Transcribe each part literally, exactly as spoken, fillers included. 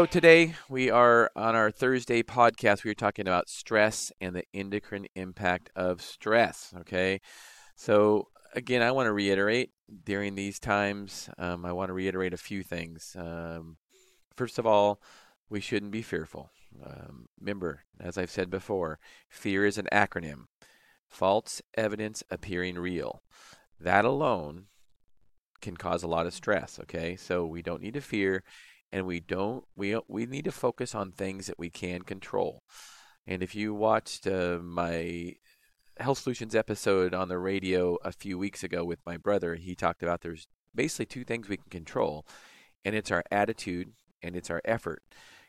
So today we are on our Thursday podcast. We are talking about stress and the endocrine impact of stress. Okay. So again, I want to reiterate during these times, um, I want to reiterate a few things. Um, first of all, we shouldn't be fearful. Um, remember, as I've said before, fear is an acronym. False evidence appearing real. That alone can cause a lot of stress. Okay. So we don't need to fear. And we don't, we we need to focus on things that we can control. And if you watched uh, my Health Solutions episode on the radio a few weeks ago with my brother, he talked about there's basically two things we can control, and it's our attitude and it's our effort.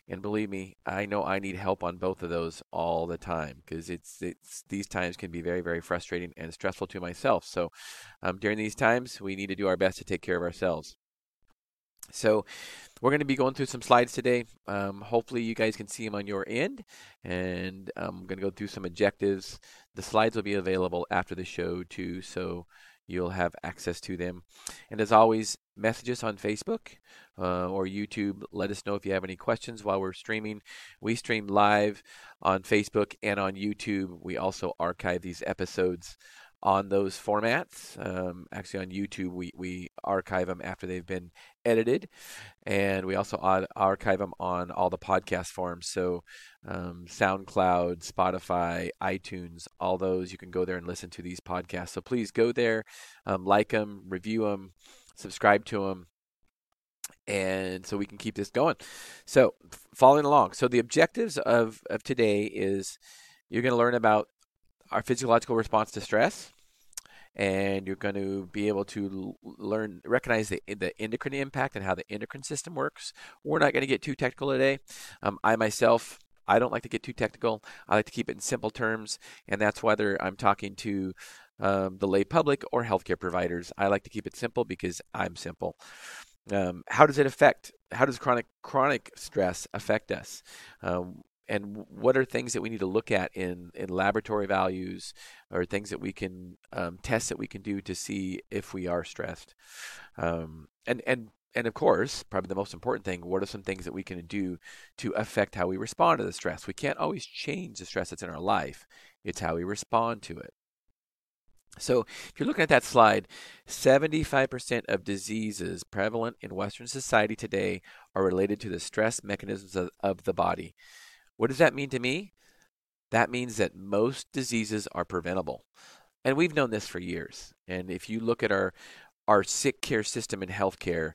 And believe me, I know I need help on both of those all the time because it's it's these times can be very, very frustrating and stressful to myself. So um, during these times, we need to do our best to take care of ourselves. So we're going to be going through some slides today. Um, hopefully you guys can see them on your end. And I'm going to go through some objectives. The slides will be available after the show too, so you'll have access to them. And as always, message us on Facebook uh, or YouTube. Let us know if you have any questions while we're streaming. We stream live on Facebook and on YouTube. We also archive these episodes on those formats. Um, actually, on YouTube, we, we archive them after they've been edited. And we also on, archive them on all the podcast forms. So um, SoundCloud, Spotify, iTunes, all those. You can go there and listen to these podcasts. So please go there, um, like them, review them, subscribe to them. And so we can keep this going. So following along. So the objectives of, of today is you're going to learn about our physiological response to stress, and you're going to be able to learn, recognize the, the endocrine impact and how the endocrine system works. We're not going to get too technical today. Um, I myself, I don't like to get too technical. I like to keep it in simple terms, and that's whether I'm talking to um, the lay public or healthcare providers. I like to keep it simple because I'm simple. Um, how does it affect, how does chronic chronic stress affect us? Um, And what are things that we need to look at in, in laboratory values or things that we can um, test that we can do to see if we are stressed? Um, and, and, and of course, probably the most important thing, what are some things that we can do to affect how we respond to the stress? We can't always change the stress that's in our life. It's how we respond to it. So if you're looking at that slide, seventy-five percent of diseases prevalent in Western society today are related to the stress mechanisms of, of the body. What does that mean to me? That means that most diseases are preventable. And we've known this for years. And if you look at our our sick care system in healthcare,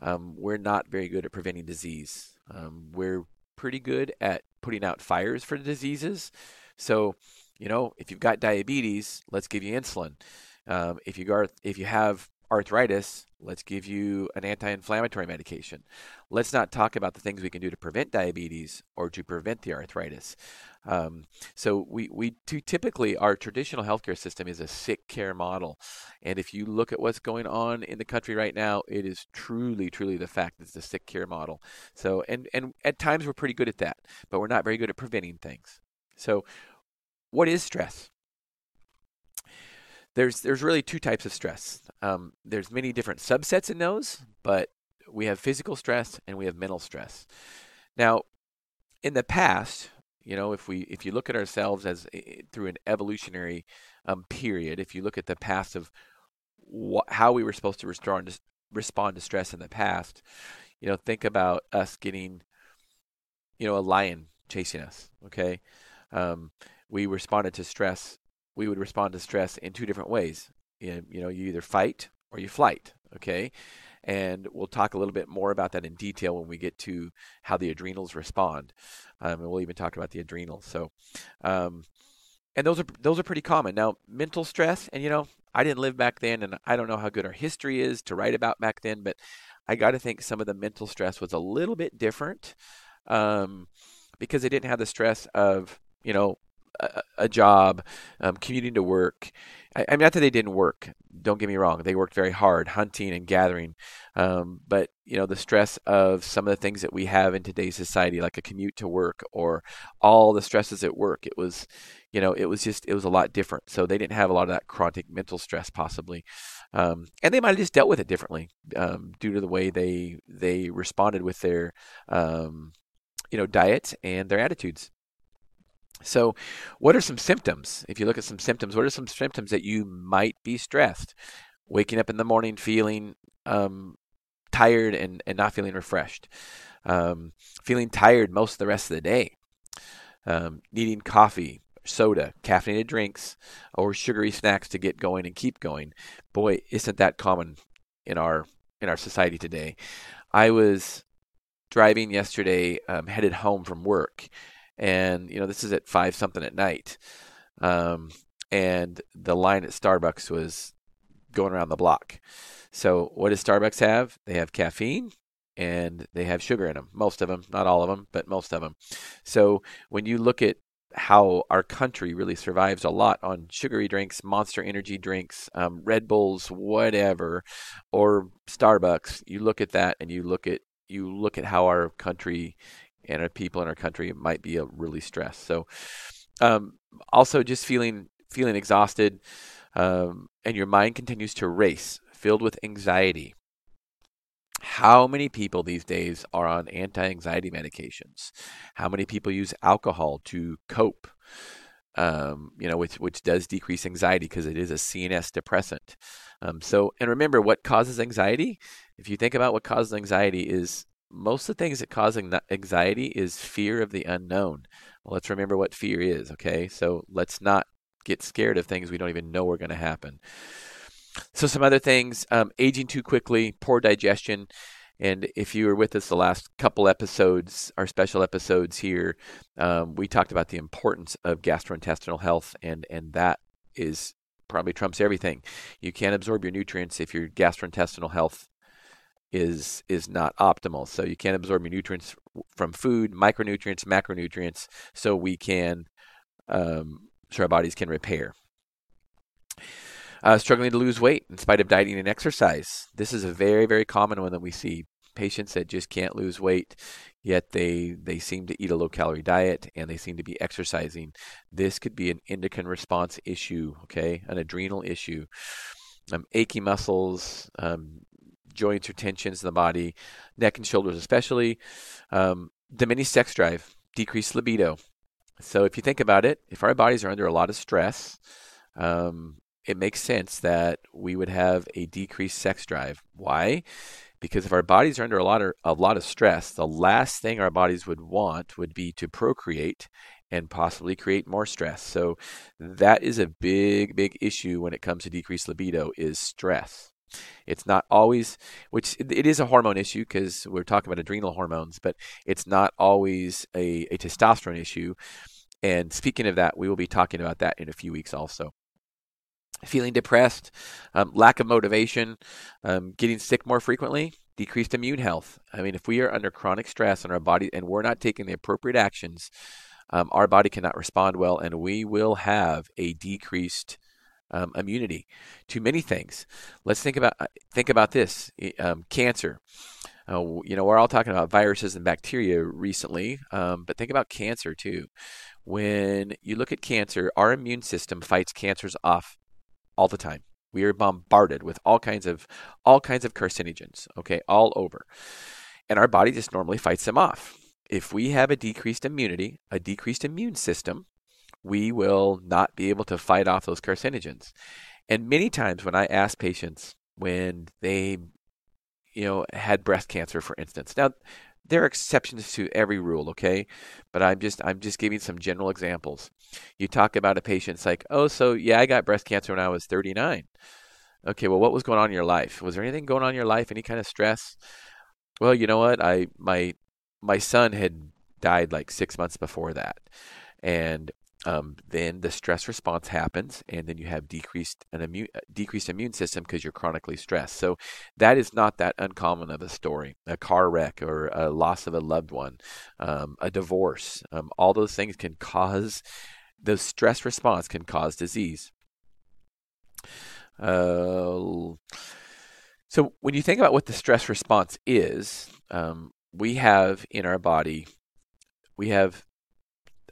um, we're not very good at preventing disease. Um, we're pretty good at putting out fires for diseases. So, you know, if you've got diabetes, let's give you insulin. Um, if you are, if you have arthritis, let's give you an anti-inflammatory medication. Let's not talk about the things we can do to prevent diabetes or to prevent the arthritis. Um, so we, we do typically, our traditional healthcare system is a sick care model. And if you look at what's going on in the country right now, it is truly, truly the fact that it's the sick care model. So, and, and at times we're pretty good at that, but we're not very good at preventing things. So what is stress? There's there's really two types of stress. Um, there's many different subsets in those, but we have physical stress and we have mental stress. Now, in the past, you know, if we if you look at ourselves as through an evolutionary um, period, if you look at the past of wh- how we were supposed to respond to, respond to stress in the past, you know, think about us getting, you know, a lion chasing us. Okay, um, we responded to stress. We would respond to stress in two different ways. You know, you either fight or you flight, okay? And we'll talk a little bit more about that in detail when we get to how the adrenals respond. Um, and we'll even talk about the adrenals. So, um, and those are those are pretty common. Now, mental stress, and you know, I didn't live back then, and I don't know how good our history is to write about back then, but I got to think some of the mental stress was a little bit different um, because they didn't have the stress of, you know, a, a job, um, commuting to work. I, I mean, not that they didn't work. Don't get me wrong. They worked very hard, hunting and gathering. Um, but, you know, the stress of some of the things that we have in today's society, like a commute to work or all the stresses at work, it was, you know, it was just, it was a lot different. So they didn't have a lot of that chronic mental stress possibly. Um, and they might have just dealt with it differently um, due to the way they they responded with their, um, you know, diet and their attitudes. So what are some symptoms? If you look at some symptoms, what are some symptoms that you might be stressed? Waking up in the morning feeling um, tired and, and not feeling refreshed. Um, feeling tired most of the rest of the day. Um, needing coffee, soda, caffeinated drinks, or sugary snacks to get going and keep going. Boy, isn't that common in our in our society today. I was driving yesterday, um, headed home from work. And, you know, this is at five something at night. Um, and the line at Starbucks was going around the block. So what does Starbucks have? They have caffeine and they have sugar in them. Most of them, not all of them, but most of them. So when you look at how our country really survives a lot on sugary drinks, Monster Energy drinks, um, Red Bulls, whatever, or Starbucks, you look at that and you look at, you look at how our country and our people in our country might be really stressed. So um, also just feeling feeling exhausted um, and your mind continues to race, filled with anxiety. How many people these days are on anti-anxiety medications? How many people use alcohol to cope? Um, you know, which which does decrease anxiety because it is a C N S depressant. Um, so, and remember what causes anxiety? If you think about what causes anxiety is most of the things that cause anxiety is fear of the unknown. Well, let's remember what fear is, okay? So let's not get scared of things we don't even know are going to happen. So some other things, um, aging too quickly, poor digestion. And if you were with us the last couple episodes, our special episodes here, um, we talked about the importance of gastrointestinal health, and, and that is probably trumps everything. You can't absorb your nutrients if your gastrointestinal health is is not optimal. So you can't absorb your nutrients from food, micronutrients, macronutrients, so we can, um, so our bodies can repair. Uh, struggling to lose weight in spite of dieting and exercise. This is a very, very common one that we see. Patients that just can't lose weight, yet they, they seem to eat a low-calorie diet and they seem to be exercising. This could be an endocrine response issue, okay, an adrenal issue. Um, achy muscles, um, joints or tensions in the body, neck and shoulders especially, um, diminished sex drive, decreased libido. So if you think about it, if our bodies are under a lot of stress, um, it makes sense that we would have a decreased sex drive. Why? Because if our bodies are under a lot of, a lot of stress, the last thing our bodies would want would be to procreate and possibly create more stress. So that is a big, big issue when it comes to decreased libido is stress. It's not always, which it is a hormone issue because we're talking about adrenal hormones, but it's not always a, a testosterone issue. And speaking of that, we will be talking about that in a few weeks also. Feeling depressed, um, lack of motivation, um, getting sick more frequently, decreased immune health. I mean, if we are under chronic stress in our body and we're not taking the appropriate actions, um, our body cannot respond well, and we will have a decreased Um, immunity to many things. Let's think about think about this um, cancer. Uh, you know, we're all talking about viruses and bacteria recently, um, but think about cancer too. When you look at cancer, our immune system fights cancers off all the time. We are bombarded with all kinds of all kinds of carcinogens, okay, all over, and our body just normally fights them off. If we have a decreased immunity, a decreased immune system, we will not be able to fight off those carcinogens. And many times when I ask patients when they, you know, had breast cancer, for instance. Now, there are exceptions to every rule, okay? But I'm just I'm just giving some general examples. You talk about a patient's like, oh, so yeah, I got breast cancer when I was thirty-nine. Okay, well, what was going on in your life? Was there anything going on in your life? Any kind of stress? Well, you know what? I my my son had died like six months before that, and Um, then the stress response happens, and then you have decreased an immune decreased immune system because you're chronically stressed. So that is not that uncommon of a story. A car wreck or a loss of a loved one, um, a divorce, um, all those things can cause The stress response can cause disease. Uh, so when you think about what the stress response is, um, we have in our body, we have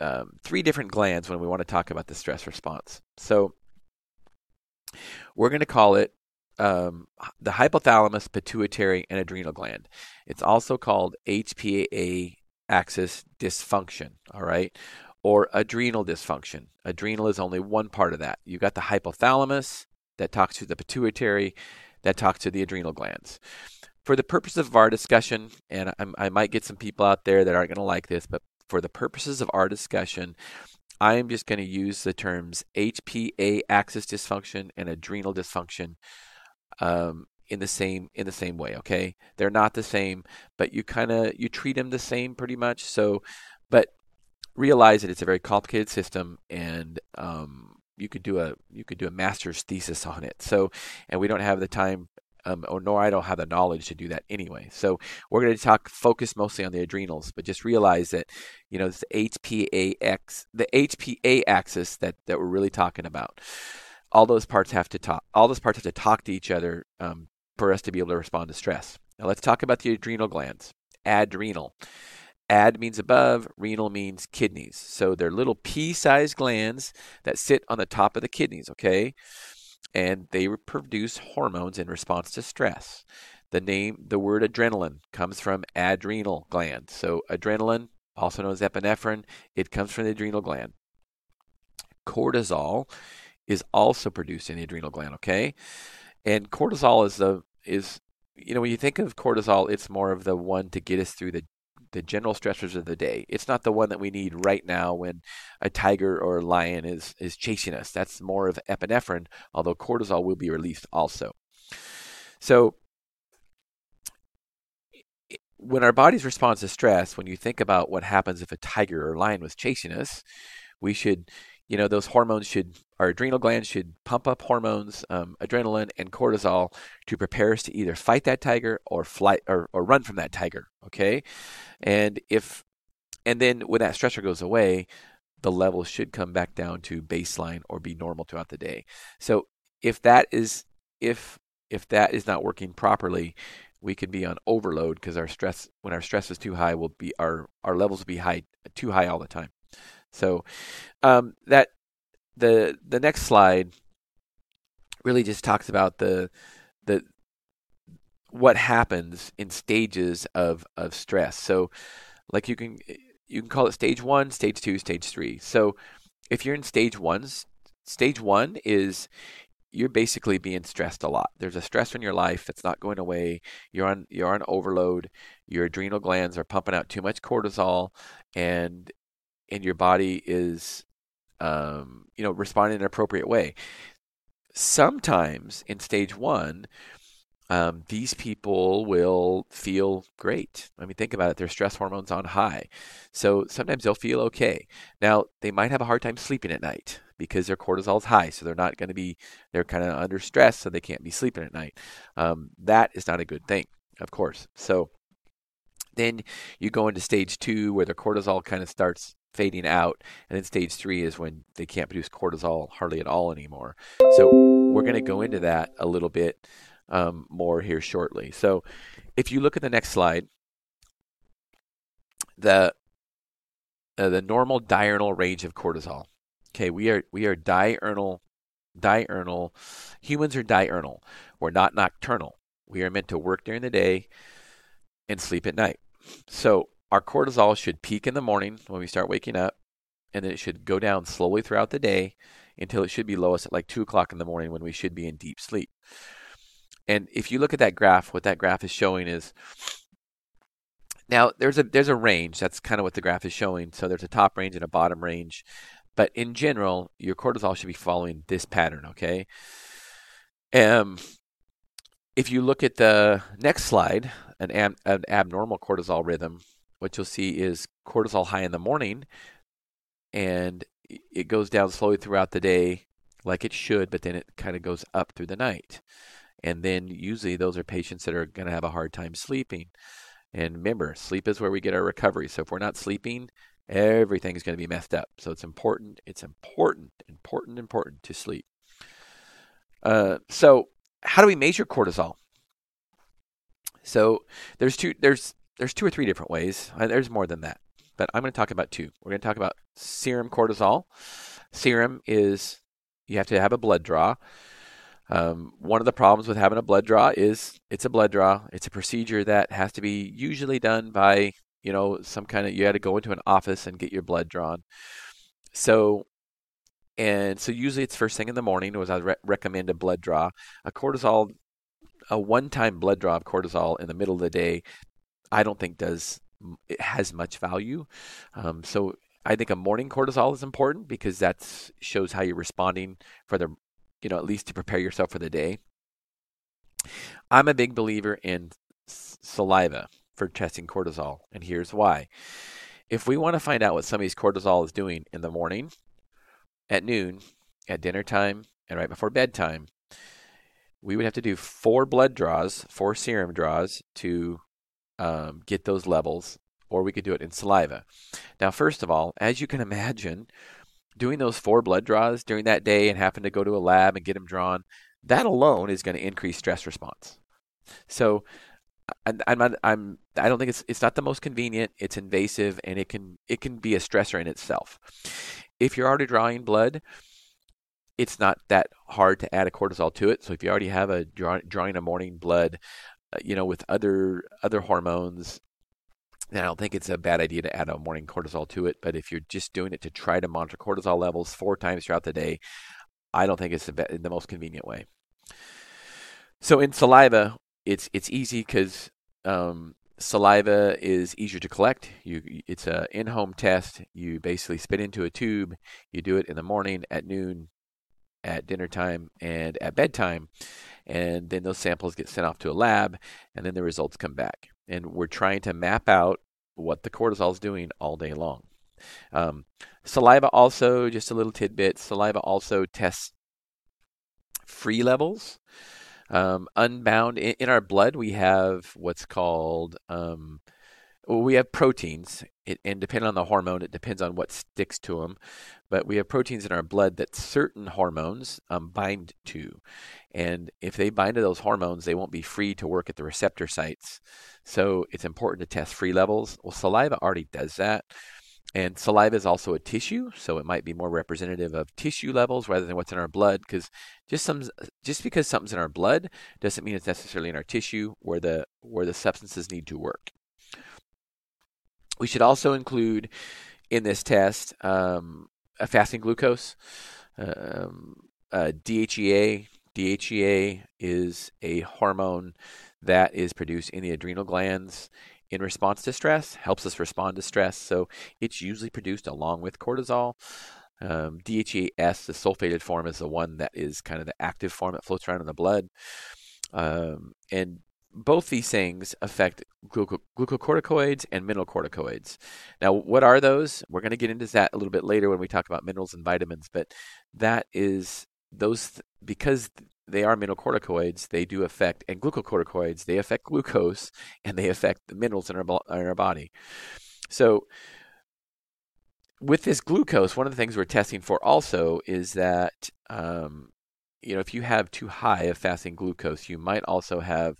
um, three different glands when we want to talk about the stress response. So we're going to call it um, the hypothalamus, pituitary, and adrenal gland. It's also called H P A axis dysfunction, all right, or adrenal dysfunction. Adrenal is only one part of that. You've got the hypothalamus that talks to the pituitary, that talks to the adrenal glands. For the purpose of our discussion, and I, I might get some people out there that aren't going to like this, but for the purposes of our discussion, I am just going to use the terms H P A axis dysfunction and adrenal dysfunction um, in the same in the same way. Okay, they're not the same, but you kind of you treat them the same pretty much. So, but realize that it's a very complicated system, and um, you could do a you could do a master's thesis on it. So, and we don't have the time. Um, or nor I don't have the knowledge to do that anyway. So we're going to talk focus mostly on the adrenals, but just realize that, you know, it's the H P A X, the H P A axis that, that we're really talking about. All those parts have to talk. All those parts have to talk to each other um, for us to be able to respond to stress. Now let's talk about the adrenal glands. Adrenal. Ad means above, renal means kidneys. So they're little pea-sized glands that sit on the top of the kidneys. Okay. And they produce hormones in response to stress. The name, the word adrenaline comes from adrenal gland. So adrenaline, also known as epinephrine, it comes from the adrenal gland. Cortisol is also produced in the adrenal gland, okay? And cortisol is, the is you know, when you think of cortisol, it's more of the one to get us through the the general stressors of the day. It's not the one that we need right now when a tiger or a lion is, is chasing us. That's more of epinephrine, although cortisol will be released also. So when our body's response to stress, when you think about what happens if a tiger or lion was chasing us, we should, you know, those hormones should, our adrenal glands should pump up hormones, um, adrenaline and cortisol to prepare us to either fight that tiger or fly or, or run from that tiger. Okay. And if, and then when that stressor goes away, the level should come back down to baseline or be normal throughout the day. So if that is, if, if that is not working properly, we could be on overload because our stress, when our stress is too high, will be our, our levels will be high, too high all the time. So um, that the the next slide really just talks about the the what happens in stages of, of stress. So like you can you can call it stage one, stage two, stage three. So if you're in stage one, stage one is you're basically being stressed a lot. There's a stressor in your life that's not going away. You're on you're on overload. Your adrenal glands are pumping out too much cortisol, and and your body is, um, you know, responding in an appropriate way. Sometimes in stage one, um, these people will feel great. I mean, think about it. Their stress hormones on high. So sometimes they'll feel okay. Now, they might have a hard time sleeping at night because their cortisol is high. So they're not going to be, they're kind of under stress, so they can't be sleeping at night. Um, that is not a good thing, of course. So then you go into stage two where the cortisol kind of starts fading out, and then stage three is when they can't produce cortisol hardly at all anymore. So we're going to go into that a little bit um, more here shortly. So if you look at the next slide, the uh, the normal diurnal range of cortisol. Okay, we are we are diurnal, diurnal. Humans are diurnal. We're not nocturnal. We are meant to work during the day and sleep at night. So our cortisol should peak in the morning when we start waking up, and then it should go down slowly throughout the day until it should be lowest at like two o'clock in the morning when we should be in deep sleep. And if you look at that graph, what that graph is showing is, now there's a there's a range. That's kind of what the graph is showing. So there's a top range and a bottom range. But in general, your cortisol should be following this pattern, okay? Um, if you look at the next slide, an, ab- an abnormal cortisol rhythm, what you'll see is cortisol high in the morning, and it goes down slowly throughout the day like it should, but then it kind of goes up through the night. And then usually those are patients that are going to have a hard time sleeping. And remember, sleep is where we get our recovery. So if we're not sleeping, everything is going to be messed up. So it's important, it's important, important, important to sleep. Uh, so how do we measure cortisol? So there's two, there's there's two or three different ways. There's more than that, but I'm going to talk about two. We're going to talk about serum cortisol. Serum is, you have to have a blood draw. Um, one of the problems with having a blood draw is it's a blood draw. It's a procedure that has to be usually done by, you know, some kind of, you had to go into an office and get your blood drawn. So, and so usually it's first thing in the morning was I re- recommend a blood draw. A cortisol, a one-time blood draw of cortisol in the middle of the day, I don't think does, it has much value. Um, so I think a morning cortisol is important because that shows how you're responding for the, you know, at least to prepare yourself for the day. I'm a big believer in s- saliva for testing cortisol, and here's why. If we want to find out what somebody's cortisol is doing in the morning, at noon, at dinner time, and right before bedtime, we would have to do four blood draws, four serum draws to um, get those levels, or we could do it in saliva. Now, first of all, as you can imagine, doing those four blood draws during that day and having to go to a lab and get them drawn, that alone is going to increase stress response. So I'm, I'm, I'm, I don't think it's, it's not the most convenient. It's invasive, and it can, it can be a stressor in itself. If you're already drawing blood, it's not that hard to add a cortisol to it. So if you already have a draw, drawing a morning blood, uh, you know, with other, other hormones, then I don't think it's a bad idea to add a morning cortisol to it. But if you're just doing it to try to monitor cortisol levels four times throughout the day, I don't think it's the, be- the most convenient way. So in saliva, it's, it's easy because, um, saliva is easier to collect. You, it's a in-home test. You basically spit into a tube. You do it in the morning, at noon, at dinner time, and at bedtime. And then those samples get sent off to a lab, and then the results come back. And we're trying to map out what the cortisol is doing all day long. Um, saliva also, just a little tidbit, saliva also tests free levels. Um, unbound in, in our blood, we have what's called um, well, we have proteins, it, and depending on the hormone, it depends on what sticks to them. But we have proteins in our blood that certain hormones um, bind to, and if they bind to those hormones, they won't be free to work at the receptor sites. So it's important to test free levels. Well, saliva already does that, and saliva is also a tissue, so it might be more representative of tissue levels rather than what's in our blood, because just some, just because something's in our blood doesn't mean it's necessarily in our tissue where the where the substances need to work. We should also include in this test um, a fasting glucose, um, uh, D H E A. D H E A is a hormone that is produced in the adrenal glands in response to stress, helps us respond to stress. So it's usually produced along with cortisol. Um, D H E A S, the sulfated form, is the one that is kind of the active form that floats around in the blood. Um, and both these things affect gluc- glucocorticoids and mineralocorticoids. Now, what are those? We're going to get into that a little bit later when we talk about minerals and vitamins, but that is those, th- because th- they are mineralocorticoids, they do affect, and glucocorticoids, they affect glucose, and they affect the minerals in our, in our body. So with this glucose, one of the things we're testing for also is that, um, you know, if you have too high of fasting glucose, you might also have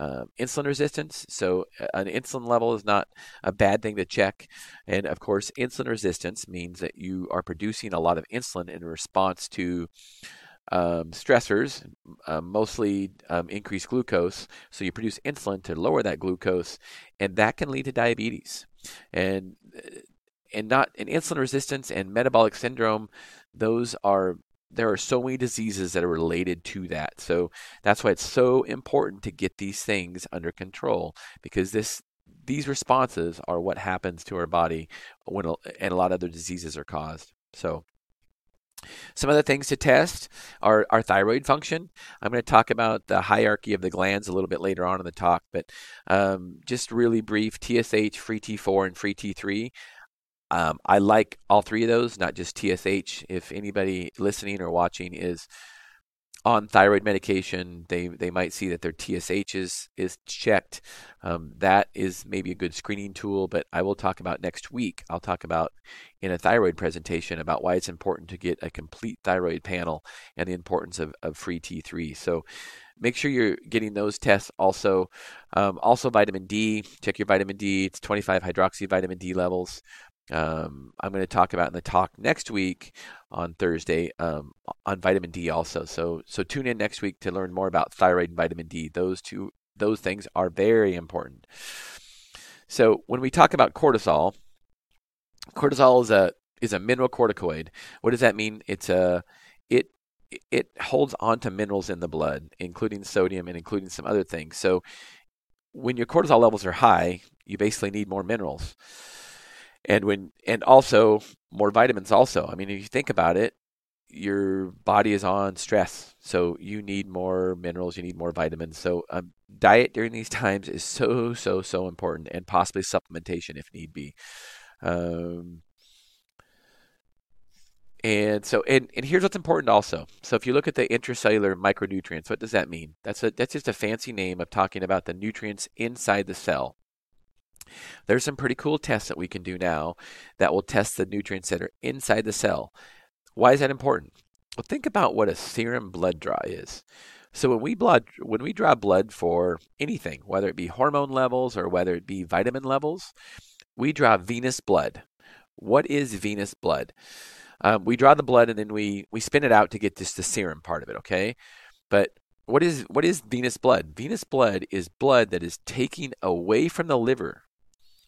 Um, insulin resistance. So an insulin level is not a bad thing to check. And of course, insulin resistance means that you are producing a lot of insulin in response to um, stressors, uh, mostly um, increased glucose. So you produce insulin to lower that glucose, and that can lead to diabetes. And and not and insulin resistance and metabolic syndrome, those are there are so many diseases that are related to that. So that's why it's so important to get these things under control, because this these responses are what happens to our body when and a lot of other diseases are caused. So some other things to test are our thyroid function. I'm going to talk about the hierarchy of the glands a little bit later on in the talk, but um, just really brief, T S H, free T four, and free T three. Um, I like all three of those, not just T S H. If anybody listening or watching is on thyroid medication, they, they might see that their T S H is, is checked. Um, that is maybe a good screening tool, but I will talk about next week. I'll talk about in a thyroid presentation about why it's important to get a complete thyroid panel and the importance of, of free T three. So make sure you're getting those tests also. Um, also vitamin D, check your vitamin D. It's twenty-five hydroxy vitamin D levels. Um, I'm going to talk about in the talk next week on Thursday um, on vitamin D also. So so tune in next week to learn more about thyroid and vitamin D. Those two those things are very important. So when we talk about cortisol, cortisol is a is a mineral corticoid. What does that mean? It's a it it holds on to minerals in the blood, including sodium and including some other things. So when your cortisol levels are high, you basically need more minerals. And when and also more vitamins also. I mean, if you think about it, your body is on stress, so you need more minerals, you need more vitamins. So um, diet during these times is so, so, so important, and possibly supplementation if need be. Um, and so and, and here's what's important also. So if you look at the intracellular micronutrients, what does that mean? That's a, that's just a fancy name of talking about the nutrients inside the cell. There's some pretty cool tests that we can do now that will test the nutrients that are inside the cell. Why is that important? Well, think about what a serum blood draw is. So when we blood, when we draw blood for anything, whether it be hormone levels or whether it be vitamin levels, we draw venous blood. What is venous blood? Um, we draw the blood and then we we spin it out to get just the serum part of it, okay? But what is what is venous blood? Venous blood is blood that is taken away from the liver.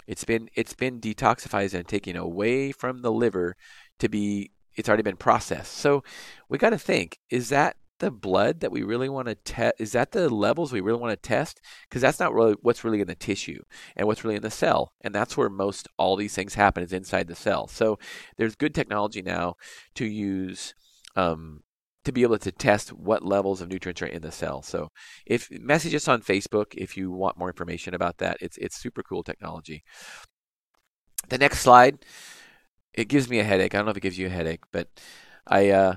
It's been it's been detoxified and taken away from the liver to be, it's already been processed. So we got to think, is that the blood that we really want to test? Is that the levels we really want to test? Because that's not really what's really in the tissue and what's really in the cell. And that's where most all these things happen, is inside the cell. So there's good technology now to use um, to be able to test what levels of nutrients are in the cell. So if message us on Facebook if you want more information about that. It's it's super cool technology. The next slide, it gives me a headache. I don't know if it gives you a headache, but I uh,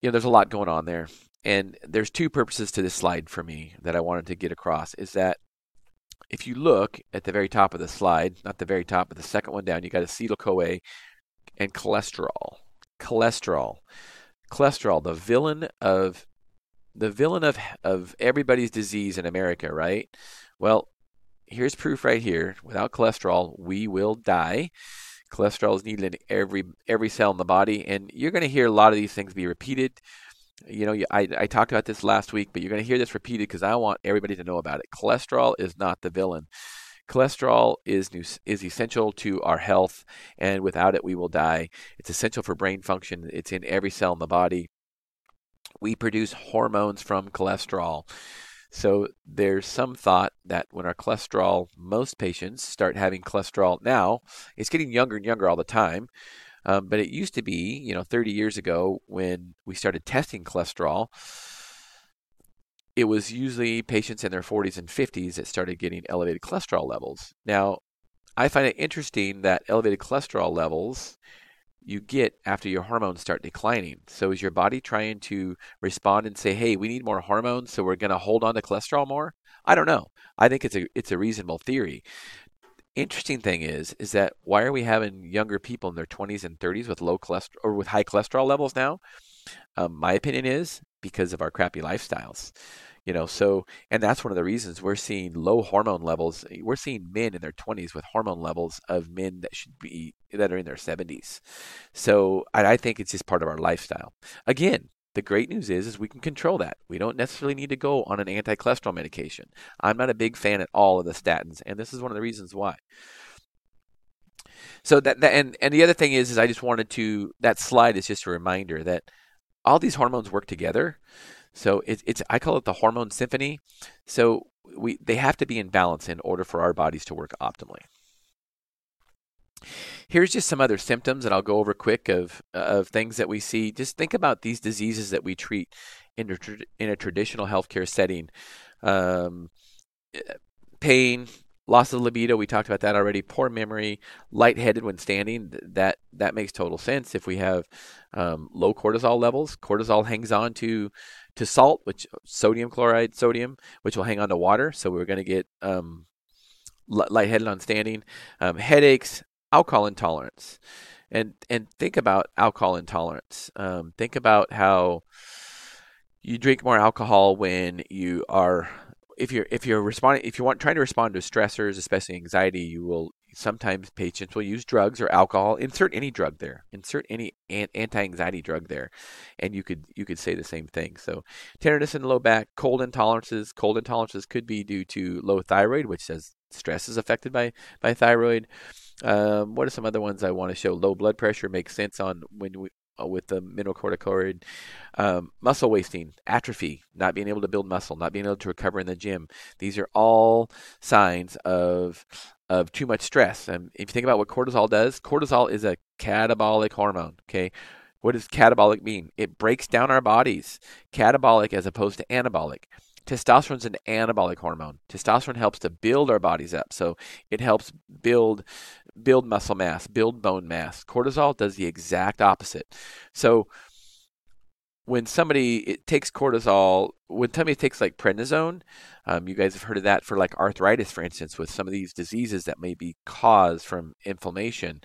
you know, there's a lot going on there. And there's two purposes to this slide for me that I wanted to get across, is that if you look at the very top of the slide, not the very top, but the second one down, you got acetyl-CoA and cholesterol. Cholesterol. Cholesterol, the villain of the villain of, of everybody's disease in America, right? Well, here's proof right here. Without cholesterol, we will die. Cholesterol is needed in every every cell in the body, and you're going to hear a lot of these things be repeated. You know, I, I talked about this last week, but you're going to hear this repeated because I want everybody to know about it. Cholesterol is not the villain. Cholesterol is is essential to our health, and without it, we will die. It's essential for brain function. It's in every cell in the body. We produce hormones from cholesterol. So there's some thought that when our cholesterol, most patients start having cholesterol now, it's getting younger and younger all the time. Um, but it used to be, you know, thirty years ago when we started testing cholesterol, it was usually patients in their forties and fifties that started getting elevated cholesterol levels. Now, I find it interesting that elevated cholesterol levels you get after your hormones start declining. So is your body trying to respond and say, hey, we need more hormones, so we're going to hold on to cholesterol more? I don't know. I think it's a it's a reasonable theory. Interesting thing is, is that why are we having younger people in their twenties and thirties with low cholesterol or with high cholesterol levels now? Um, my opinion is, because of our crappy lifestyles, you know, so, and that's one of the reasons we're seeing low hormone levels. We're seeing men in their twenties with hormone levels of men that should be, that are in their seventies. So I think it's just part of our lifestyle. Again, the great news is, is we can control that. We don't necessarily need to go on an anti-cholesterol medication. I'm not a big fan at all of the statins, and this is one of the reasons why. So that, that and, and the other thing is, is I just wanted to, that slide is just a reminder that all these hormones work together. So it, it's, I call it the hormone symphony. So we they have to be in balance in order for our bodies to work optimally. Here's just some other symptoms that I'll go over quick of, of things that we see. Just think about these diseases that we treat in a, in a traditional healthcare setting. Um, pain, Loss of libido, we talked about that already. Poor memory, lightheaded when standing, that that makes total sense. If we have um, low cortisol levels, cortisol hangs on to to salt, which sodium chloride, sodium, which will hang on to water. So we're going to get um, lightheaded on standing, um, headaches, alcohol intolerance, and and think about alcohol intolerance. Um, think about how you drink more alcohol when you are. If you're if you're responding if you want trying to respond to stressors, especially anxiety, you will sometimes patients will use drugs or alcohol. Insert any drug there. Insert any anti-anxiety drug there, and you could you could say the same thing. So tenderness in the low back, cold intolerances. Cold intolerances could be due to low thyroid, which says stress is affected by by thyroid. Um, what are some other ones I want to show? Low blood pressure makes sense on when we. With the mineralocorticoid, um, muscle wasting, atrophy, not being able to build muscle, not being able to recover in the gym. These are all signs of of too much stress. And if you think about what cortisol does, cortisol is a catabolic hormone. Okay, what does catabolic mean? It breaks down our bodies. Catabolic as opposed to anabolic. Testosterone is an anabolic hormone. Testosterone helps to build our bodies up, so it helps build build muscle mass, build bone mass. Cortisol does the exact opposite. So when somebody it takes cortisol, when somebody takes like prednisone, um, you guys have heard of that for like arthritis, for instance, with some of these diseases that may be caused from inflammation.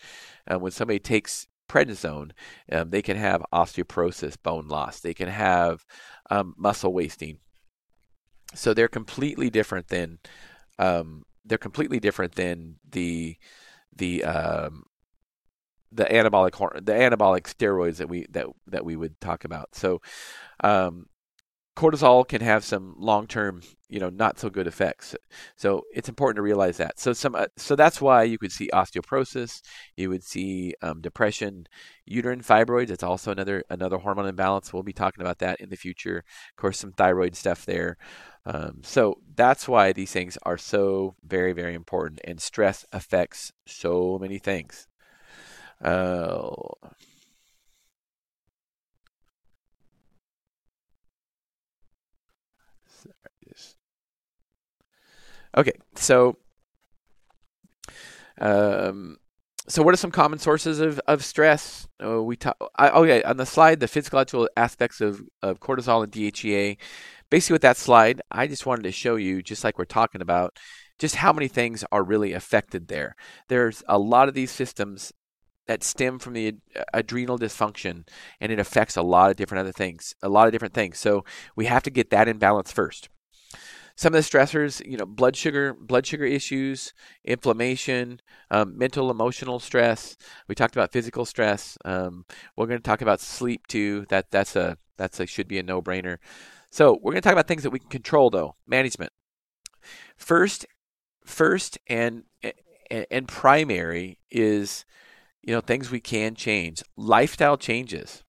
Uh, when somebody takes prednisone, um, they can have osteoporosis, bone loss. They can have um, muscle wasting. So they're completely different than um, they're completely different than the the um, the anabolic the anabolic steroids that we that that we would talk about. So um, cortisol can have some long term, you know, not so good effects. So it's important to realize that. So some uh, so that's why you could see osteoporosis, you would see um, depression, uterine fibroids. It's also another another hormone imbalance. We'll be talking about that in the future. Of course, some thyroid stuff there. Um, so that's why these things are so very, very important, and stress affects so many things. Uh, okay, so um, so what are some common sources of, of stress? Oh, we ta- I, oh yeah, on the slide, the physiological aspects of, of cortisol and D H E A. Basically, with that slide, I just wanted to show you, just like we're talking about, just how many things are really affected there. There's a lot of these systems that stem from the ad- adrenal dysfunction, and it affects a lot of different other things, a lot of different things. So we have to get that in balance first. Some of the stressors, you know, blood sugar, blood sugar issues, inflammation, um, mental, emotional stress. We talked about physical stress. Um, we're going to talk about sleep too. That that's a that's a should be a no-brainer. So we're going to talk about things that we can control, though. Management. First, first and, and and primary is, you know, things we can change. Lifestyle changes.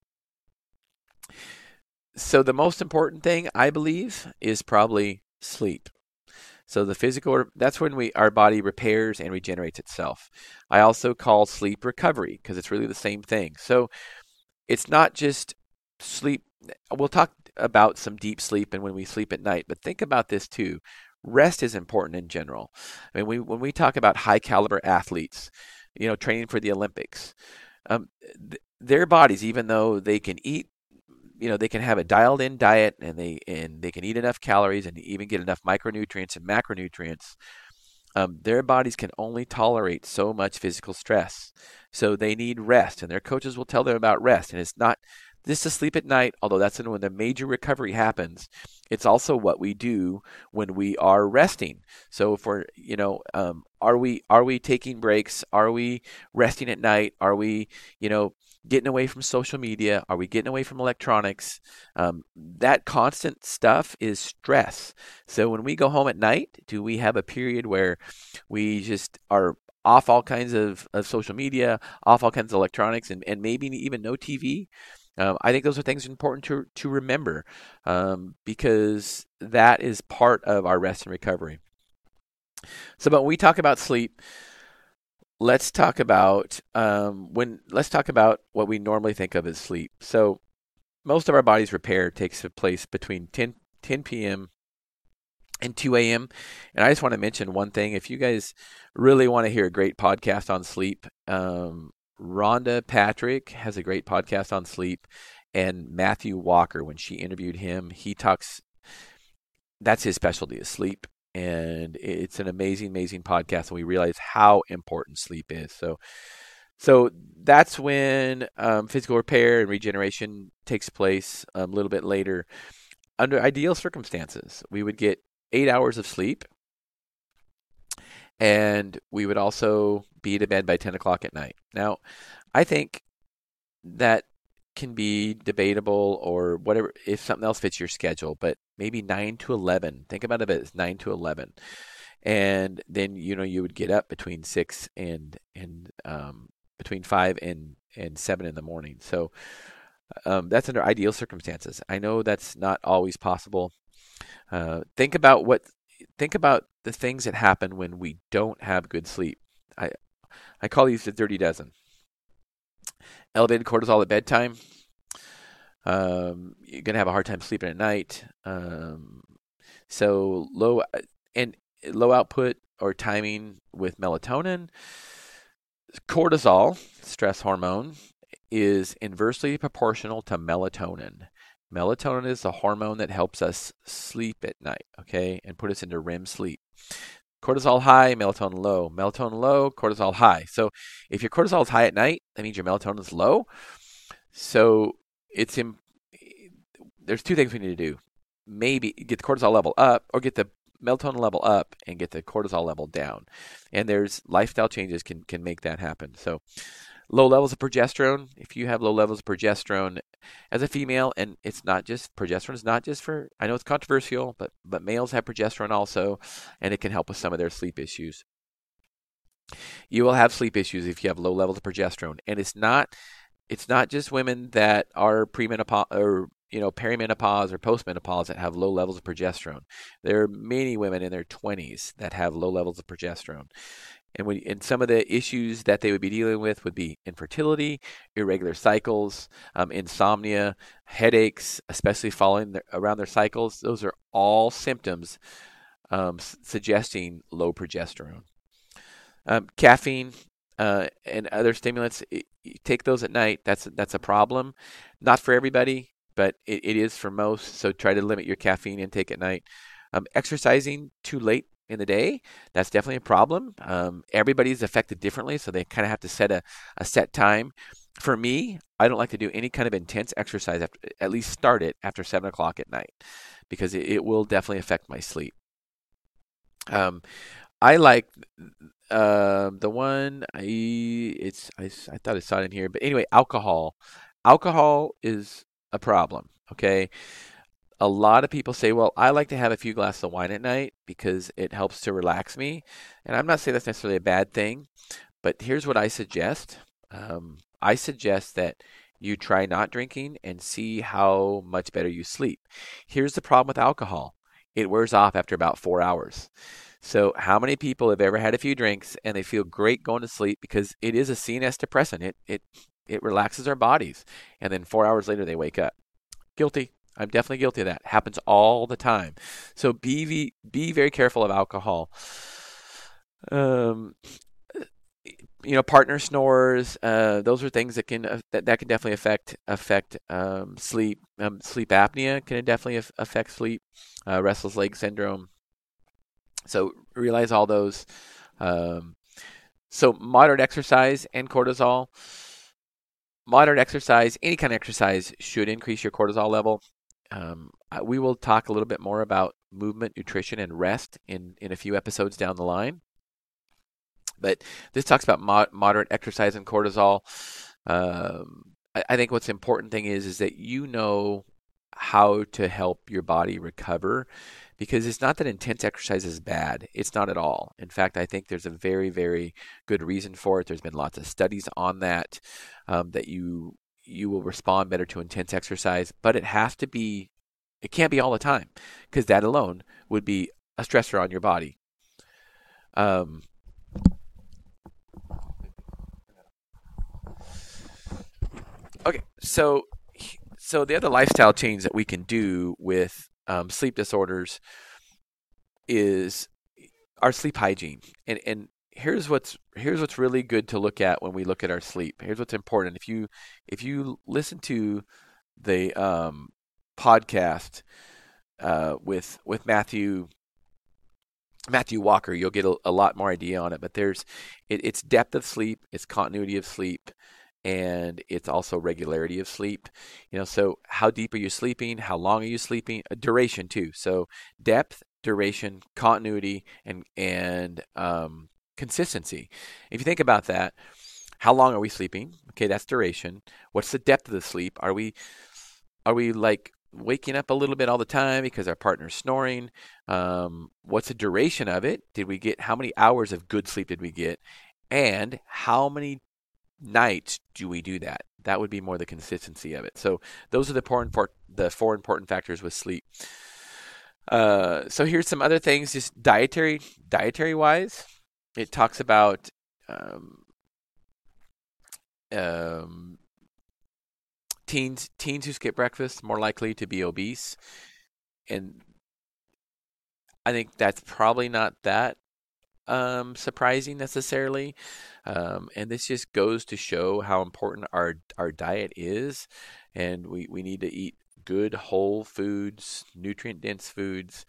So the most important thing, I believe, is probably sleep. So the physical, that's when we our body repairs and regenerates itself. I also call sleep recovery because it's really the same thing. So it's not just sleep. We'll talk about some deep sleep and when we sleep at night, but think about this too. Rest is important in general. I mean, we, when we talk about high caliber athletes, you know, training for the Olympics, um, th- their bodies, even though they can eat, you know, they can have a dialed in diet and they, and they can eat enough calories and even get enough micronutrients and macronutrients. Um, their bodies can only tolerate so much physical stress. So they need rest, and their coaches will tell them about rest. And it's not just to sleep at night, although that's when the major recovery happens. It's also what we do when we are resting. So if we're, you know, um, are we, are we taking breaks? Are we resting at night? Are we, you know, getting away from social media? Are we getting away from electronics? Um, that constant stuff is stress. So when we go home at night, do we have a period where we just are off all kinds of, of social media, off all kinds of electronics, and, and maybe even no T V? Um, I think those are things important to to remember um, because that is part of our rest and recovery. So, but when we talk about sleep, let's talk about um, when let's talk about what we normally think of as sleep. So, most of our body's repair takes place between ten p.m. and two a.m. And I just want to mention one thing. If you guys really want to hear a great podcast on sleep, um, Rhonda Patrick has a great podcast on sleep. And Matthew Walker, when she interviewed him, he talks, that's his specialty, is sleep. And it's an amazing, amazing podcast. And we realize how important sleep is. So so that's when um, physical repair and regeneration takes place um, a little bit later. Under ideal circumstances, we would get eight hours of sleep. And we would also be to bed by ten o'clock at night. Now, I think that can be debatable or whatever if something else fits your schedule, but maybe nine to eleven. Think about it as nine to eleven. And then, you know, you would get up between six and, and um, between five and, and seven in the morning. So um, that's under ideal circumstances. I know that's not always possible. Uh, think about what, think about the things that happen when we don't have good sleep. I, I call these the dirty dozen. Elevated cortisol at bedtime. Um, you're going to have a hard time sleeping at night. Um, so low and low output or timing with melatonin. Cortisol, stress hormone, is inversely proportional to melatonin. Melatonin is the hormone that helps us sleep at night, okay, and put us into R E M sleep. Cortisol high, melatonin low. Melatonin low, cortisol high. So if your cortisol is high at night, that means your melatonin is low. So it's in, there's two things we need to do. Maybe get the cortisol level up or get the melatonin level up and get the cortisol level down. And there's lifestyle changes can, can make that happen. So low levels of progesterone. If you have low levels of progesterone as a female, and it's not just, progesterone is not just for, I know it's controversial, but, but males have progesterone also, and it can help with some of their sleep issues. You will have sleep issues if you have low levels of progesterone. And it's not, it's not just women that are premenopause or, you know, perimenopause or postmenopause that have low levels of progesterone. There are many women in their twenties that have low levels of progesterone. And, when, and some of the issues that they would be dealing with would be infertility, irregular cycles, um, insomnia, headaches, especially following their, around their cycles. Those are all symptoms um, s- suggesting low progesterone. Um, caffeine uh, and other stimulants, it, you take those at night. That's that's a problem. Not for everybody, but it, it is for most. So try to limit your caffeine intake at night. Um, exercising too late in the day, that's definitely a problem. Um, everybody's affected differently, so they kind of have to set a, a set time. For me, I don't like to do any kind of intense exercise, after, at least start it after seven o'clock at night, because it, it will definitely affect my sleep. Um, I like uh, the one, I, it's, I, I thought I saw it in here, but anyway, alcohol. Alcohol is a problem, okay? A lot of people say, well, I like to have a few glasses of wine at night because it helps to relax me. And I'm not saying that's necessarily a bad thing, but here's what I suggest. Um, I suggest that you try not drinking and see how much better you sleep. Here's the problem with alcohol. It wears off after about four hours. So how many people have ever had a few drinks and they feel great going to sleep because it is a C N S depressant. It, it, it relaxes our bodies. And then four hours later, they wake up. Guilty. I'm definitely guilty of that. Happens all the time. So be be very careful of alcohol. Um, you know, partner snores. Uh, those are things that can uh, that, that can definitely affect affect um, sleep. Um, sleep apnea can definitely af- affect sleep. Uh, restless leg syndrome. So realize all those. Um, so moderate exercise and cortisol. Moderate exercise, any kind of exercise, should increase your cortisol level. Um, we will talk a little bit more about movement, nutrition, and rest in, in a few episodes down the line. But this talks about mod- moderate exercise and cortisol. Um, I, I think what's important thing is, is that you know how to help your body recover, because it's not that intense exercise is bad. It's not at all. In fact, I think there's a very, very good reason for it. There's been lots of studies on that, um, that you you will respond better to intense exercise, but it has to be, it can't be all the time, because that alone would be a stressor on your body. Um, okay, so so the other lifestyle change that we can do with um, sleep disorders is our sleep hygiene. And and here's what's here's what's really good to look at when we look at our sleep. Here's what's important. If you if you listen to the um, podcast uh, with with Matthew Matthew Walker, you'll get a, a lot more idea on it. But there's it, it's depth of sleep, it's continuity of sleep, and it's also regularity of sleep. You know, so how deep are you sleeping? How long are you sleeping? Duration too. So depth, duration, continuity, and and um, consistency. If you think about that, how long are we sleeping? Okay, that's duration. What's the depth of the sleep? Are we are we like waking up a little bit all the time because our partner's snoring? Um, what's the duration of it? Did we get how many hours of good sleep did we get? And how many nights do we do that? That would be more the consistency of it. So those are the four important, the four important factors with sleep. Uh, so here's some other things, just dietary dietary wise. It talks about um, um, teens teens who skip breakfast more likely to be obese, and I think that's probably not that um, surprising necessarily. Um, and this just goes to show how important our our diet is, and we, we need to eat good whole foods, nutrient-dense foods,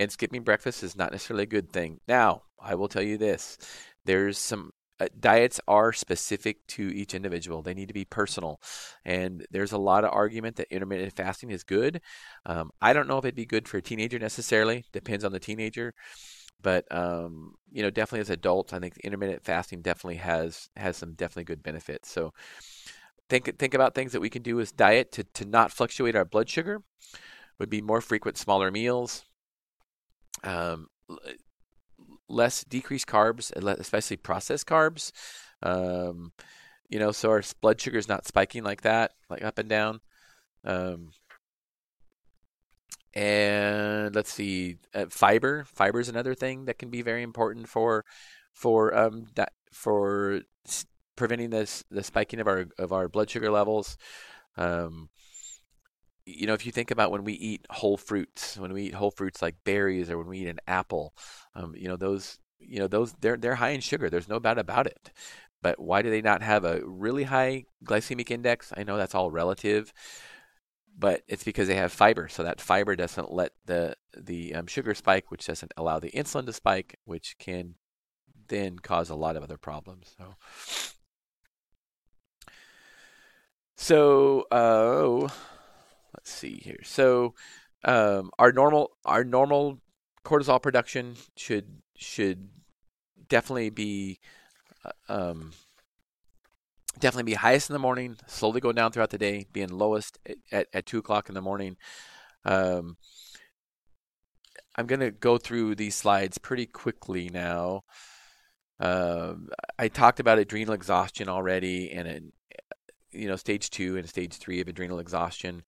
and skipping breakfast is not necessarily a good thing. Now, I will tell you this. There's some uh, diets are specific to each individual. They need to be personal. And there's a lot of argument that intermittent fasting is good. Um, I don't know if it'd be good for a teenager necessarily. Depends on the teenager. But, um, you know, definitely as adults, I think intermittent fasting definitely has, has some definitely good benefits. So, Think think about things that we can do as diet to, to not fluctuate our blood sugar. Would be more frequent, smaller meals, um, less decreased carbs, especially processed carbs. Um, you know, so our blood sugar is not spiking like that, like up and down. Um, and let's see, uh, fiber. Fiber is another thing that can be very important for for um di- for. St- preventing this the spiking of our of our blood sugar levels. Um, you know, if you think about when we eat whole fruits, when we eat whole fruits like berries or when we eat an apple, um, you know those you know those they're they're high in sugar. There's no doubt about it. But why do they not have a really high glycemic index? I know that's all relative, but it's because they have fiber. So that fiber doesn't let the the um, sugar spike, which doesn't allow the insulin to spike, which can then cause a lot of other problems. So. So, uh, let's see here. So, um, our normal our normal cortisol production should should definitely be um, definitely be highest in the morning. Slowly go down throughout the day, being lowest at, at, at two o'clock in the morning. Um, I'm gonna go through these slides pretty quickly now. Um, I talked about adrenal exhaustion already, and it, you know, stage two and stage three of adrenal exhaustion.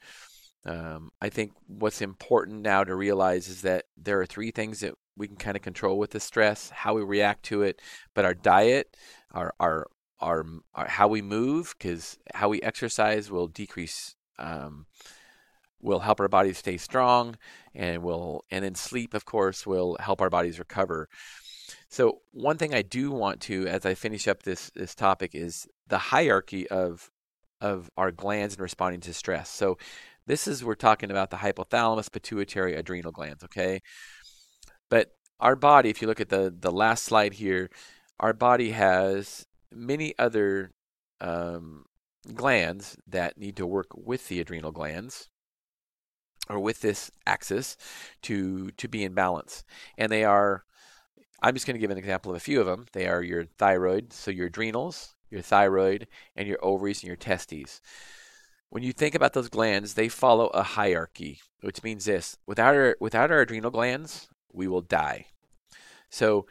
Um, I think what's important now to realize is that there are three things that we can kind of control with the stress, how we react to it, but our diet, our, our, our, our how we move, because how we exercise will decrease, um, will help our bodies stay strong, and will, and then sleep, of course, will help our bodies recover. So one thing I do want to, as I finish up this, this topic, is the hierarchy of, of our glands and responding to stress. So this is, we're talking about the hypothalamus, pituitary, adrenal glands, okay? But our body, if you look at the, the last slide here, our body has many other um, glands that need to work with the adrenal glands or with this axis to, to be in balance. And they are, I'm just going to give an example of a few of them. They are your thyroid, so your adrenals, your thyroid, and your ovaries and your testes. When you think about those glands, they follow a hierarchy, which means this: without our without our adrenal glands, we will die. So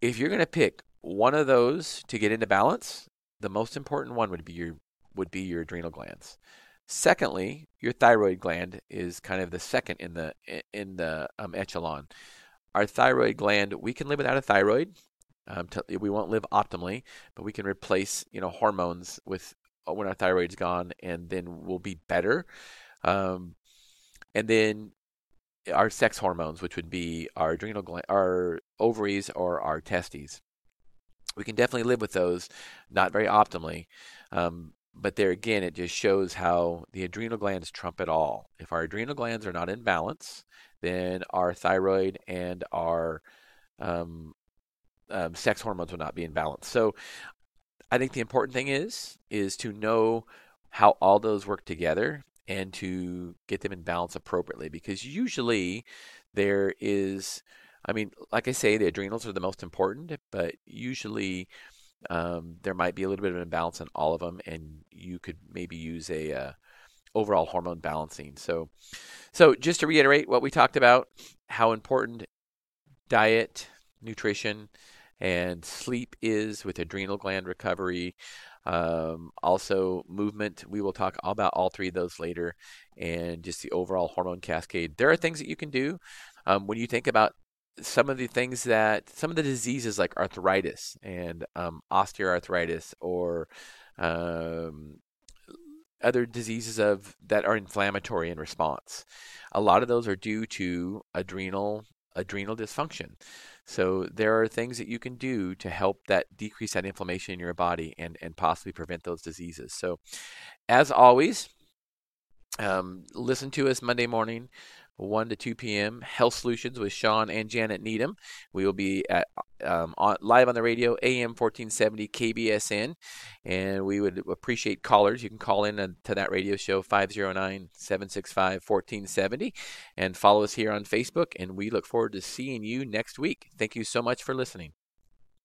if you're going to pick one of those to get into balance, the most important one would be your would be your adrenal glands. Secondly, your thyroid gland is kind of the second in the in the um, echelon. Our thyroid gland, we can live without a thyroid. Um, to, we won't live optimally, but we can replace, you know, hormones with when our thyroid's gone, and then we'll be better. Um, and then our sex hormones, which would be our adrenal gland, our ovaries, or our testes. We can definitely live with those, not very optimally, um, but there again, it just shows how the adrenal glands trump it all. If our adrenal glands are not in balance, then our thyroid and our um, um, sex hormones will not be in balance. So I think the important thing is is to know how all those work together and to get them in balance appropriately, because usually there is, I mean, like I say, the adrenals are the most important, but usually um, there might be a little bit of an imbalance in all of them, and you could maybe use a uh, overall hormone balancing. So, so just to reiterate what we talked about, how important diet, nutrition, and sleep is with adrenal gland recovery. Um, also movement. We will talk all about all three of those later, and just the overall hormone cascade. There are things that you can do um, when you think about some of the things that some of the diseases like arthritis and um, osteoarthritis or um, other diseases of that are inflammatory in response. A lot of those are due to adrenal adrenal dysfunction. So there are things that you can do to help that decrease that inflammation in your body and, and possibly prevent those diseases. So as always, um, listen to us Monday morning, one to two p.m. Health Solutions with Shawn and Janet Needham. We will be at um, on, live on the radio, A M fourteen seventy K B S N, and we would appreciate callers. You can call in to that radio show, five oh nine, seven six five, one four seven oh, and follow us here on Facebook, and we look forward to seeing you next week. Thank you so much for listening.